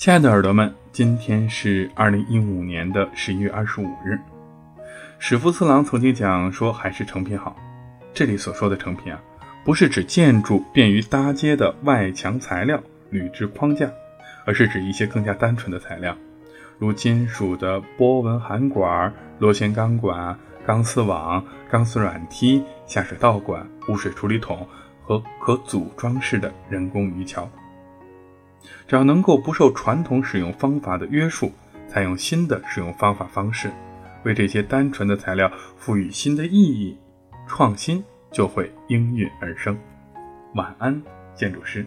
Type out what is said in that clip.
亲爱的耳朵们，今天是2015年的11月25日。史夫斯郎曾经讲说，还是成品好。这里所说的成品啊，不是指建筑便于搭接的外墙材料、铝制框架，而是指一些更加单纯的材料，如金属的波纹涵管、螺旋钢管、钢丝网、钢丝软梯、下水道管、污水处理桶和可组装式的人工渔桥。只要能够不受传统使用方法的约束，采用新的使用方法方式，为这些单纯的材料赋予新的意义，创新就会应运而生。晚安，建筑师。